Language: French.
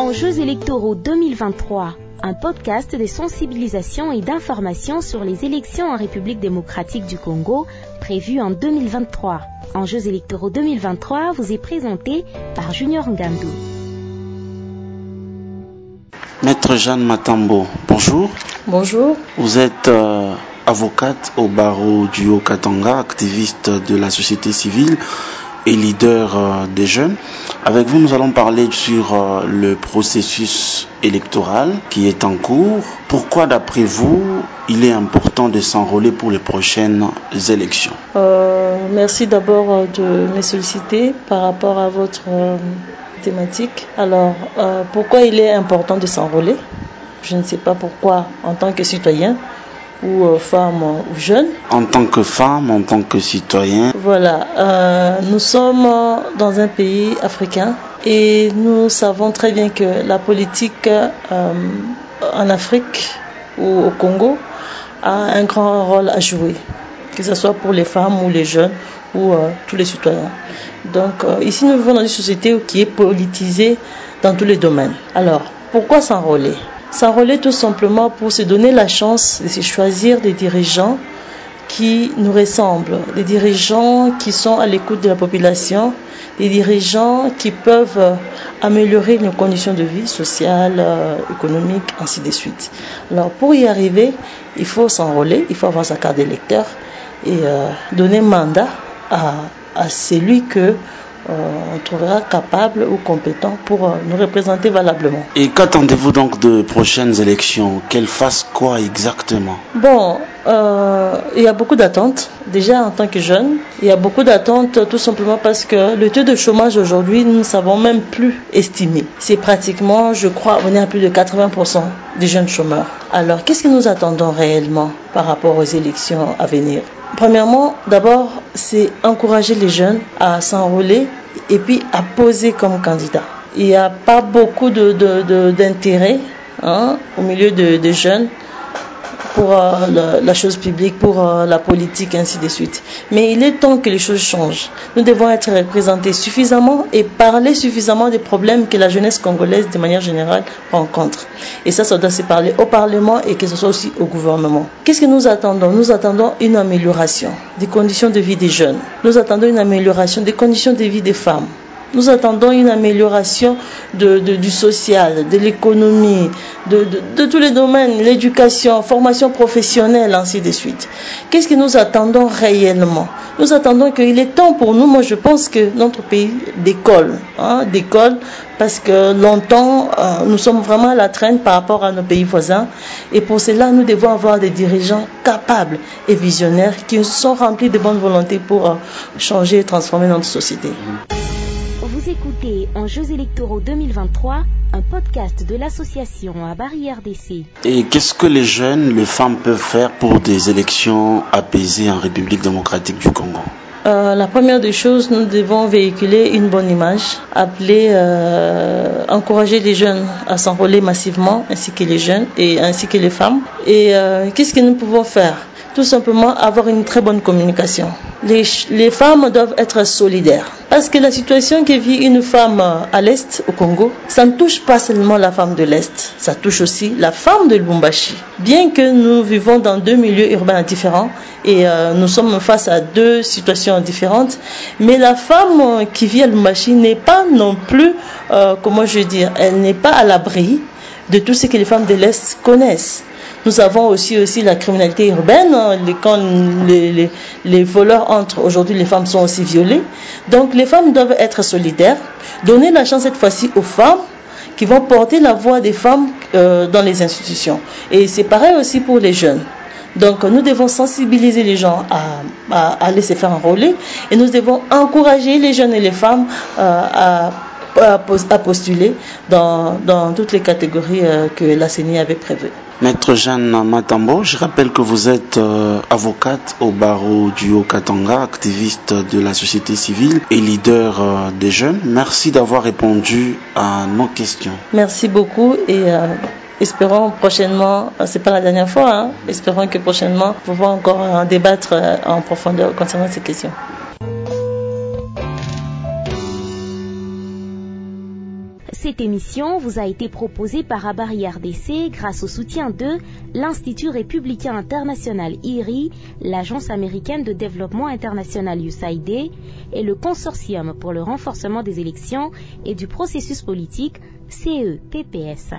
Enjeux électoraux 2023, un podcast de sensibilisation et d'information sur les élections en République démocratique du Congo prévues en 2023. Enjeux électoraux 2023 vous est présenté par Junior Ngandou. Maître Jeanne Matambo, bonjour. Bonjour. Vous êtes avocate au barreau du Haut-Katanga, activiste de la société civile et leader des jeunes. Avec vous, nous allons parler sur le processus électoral qui est en cours. Pourquoi, d'après vous, il est important de s'enrôler pour les prochaines élections? Merci d'abord de me solliciter par rapport à votre thématique. Alors, pourquoi il est important de s'enrôler? Je ne sais pas pourquoi, en tant que citoyen, ou femmes ou jeunes. En tant que femme, en tant que citoyen. Voilà, nous sommes dans un pays africain et nous savons très bien que la politique en Afrique ou au Congo a un grand rôle à jouer, que ce soit pour les femmes ou les jeunes ou tous les citoyens. Donc ici nous vivons dans une société qui est politisée dans tous les domaines. Alors, pourquoi s'enrôler ? S'enrôler tout simplement pour se donner la chance de se choisir des dirigeants qui nous ressemblent, des dirigeants qui sont à l'écoute de la population, des dirigeants qui peuvent améliorer nos conditions de vie sociales, économiques, ainsi de suite. Alors pour y arriver, il faut s'enrôler, il faut avoir sa carte d'électeur et donner mandat à celui que on trouvera capable ou compétent pour nous représenter valablement. Et qu'attendez-vous donc de prochaines élections? Qu'elles fassent quoi exactement? Bon, il y a beaucoup d'attentes. Déjà en tant que jeune, il y a beaucoup d'attentes tout simplement parce que le taux de chômage aujourd'hui, nous ne savons même plus estimer. C'est pratiquement, je crois, on est à plus de 80% des jeunes chômeurs. Alors, qu'est-ce que nous attendons réellement par rapport aux élections à venir? Premièrement, d'abord, c'est encourager les jeunes à s'enrôler et puis à poser comme candidat. Il n'y a pas beaucoup d'intérêt au milieu des jeunes pour la chose publique, pour la politique, ainsi de suite. Mais il est temps que les choses changent. Nous devons être représentés suffisamment et parler suffisamment des problèmes que la jeunesse congolaise, de manière générale, rencontre. Et ça doit se parler au Parlement et que ce soit aussi au gouvernement. Qu'est-ce que nous attendons? Nous attendons une amélioration des conditions de vie des jeunes. Nous attendons une amélioration des conditions de vie des femmes. Nous attendons une amélioration du social, de l'économie, de tous les domaines, l'éducation, formation professionnelle, ainsi de suite. Qu'est-ce que nous attendons réellement? Nous attendons qu'il est temps pour nous, moi je pense que notre pays décolle parce que longtemps, nous sommes vraiment à la traîne par rapport à nos pays voisins. Et pour cela, nous devons avoir des dirigeants capables et visionnaires qui sont remplis de bonne volonté pour changer et transformer notre société. Vous écoutez Enjeux électoraux 2023, un podcast de l'association Abari RDC. Et qu'est-ce que les jeunes, les femmes peuvent faire pour des élections apaisées en République démocratique du Congo? La première des choses, nous devons véhiculer une bonne image, encourager les jeunes à s'enrôler massivement, ainsi que les jeunes et ainsi que les femmes. Et qu'est-ce que nous pouvons faire? Tout simplement avoir une très bonne communication. Les femmes doivent être solidaires. Parce que la situation que vit une femme à l'Est, au Congo, ça ne touche pas seulement la femme de l'Est, ça touche aussi la femme de Lubumbashi. Bien que nous vivons dans deux milieux urbains différents et nous sommes face à deux situations différentes, mais la femme qui vit à Lubumbashi n'est pas non plus, elle n'est pas à l'abri de tout ce que les femmes de l'Est connaissent. Nous avons aussi la criminalité urbaine, quand les voleurs entrent, aujourd'hui les femmes sont aussi violées. Donc les femmes doivent être solidaires, donner la chance cette fois-ci aux femmes qui vont porter la voix des femmes dans les institutions. Et c'est pareil aussi pour les jeunes. Donc nous devons sensibiliser les gens à aller se faire enrôler et nous devons encourager les jeunes et les femmes à postuler dans toutes les catégories que la CENI avait prévues. Maître Jeanne Matambo, je rappelle que vous êtes avocate au barreau du Haut-Katanga, activiste de la société civile et leader des jeunes. Merci d'avoir répondu à nos questions. Merci beaucoup et espérons prochainement, c'est pas la dernière fois, espérons que prochainement nous pouvons encore en débattre en profondeur concernant ces questions. Cette émission vous a été proposée par Abari RDC grâce au soutien de l'Institut républicain international IRI, l'Agence américaine de développement international USAID et le Consortium pour le renforcement des élections et du processus politique, CEPPS.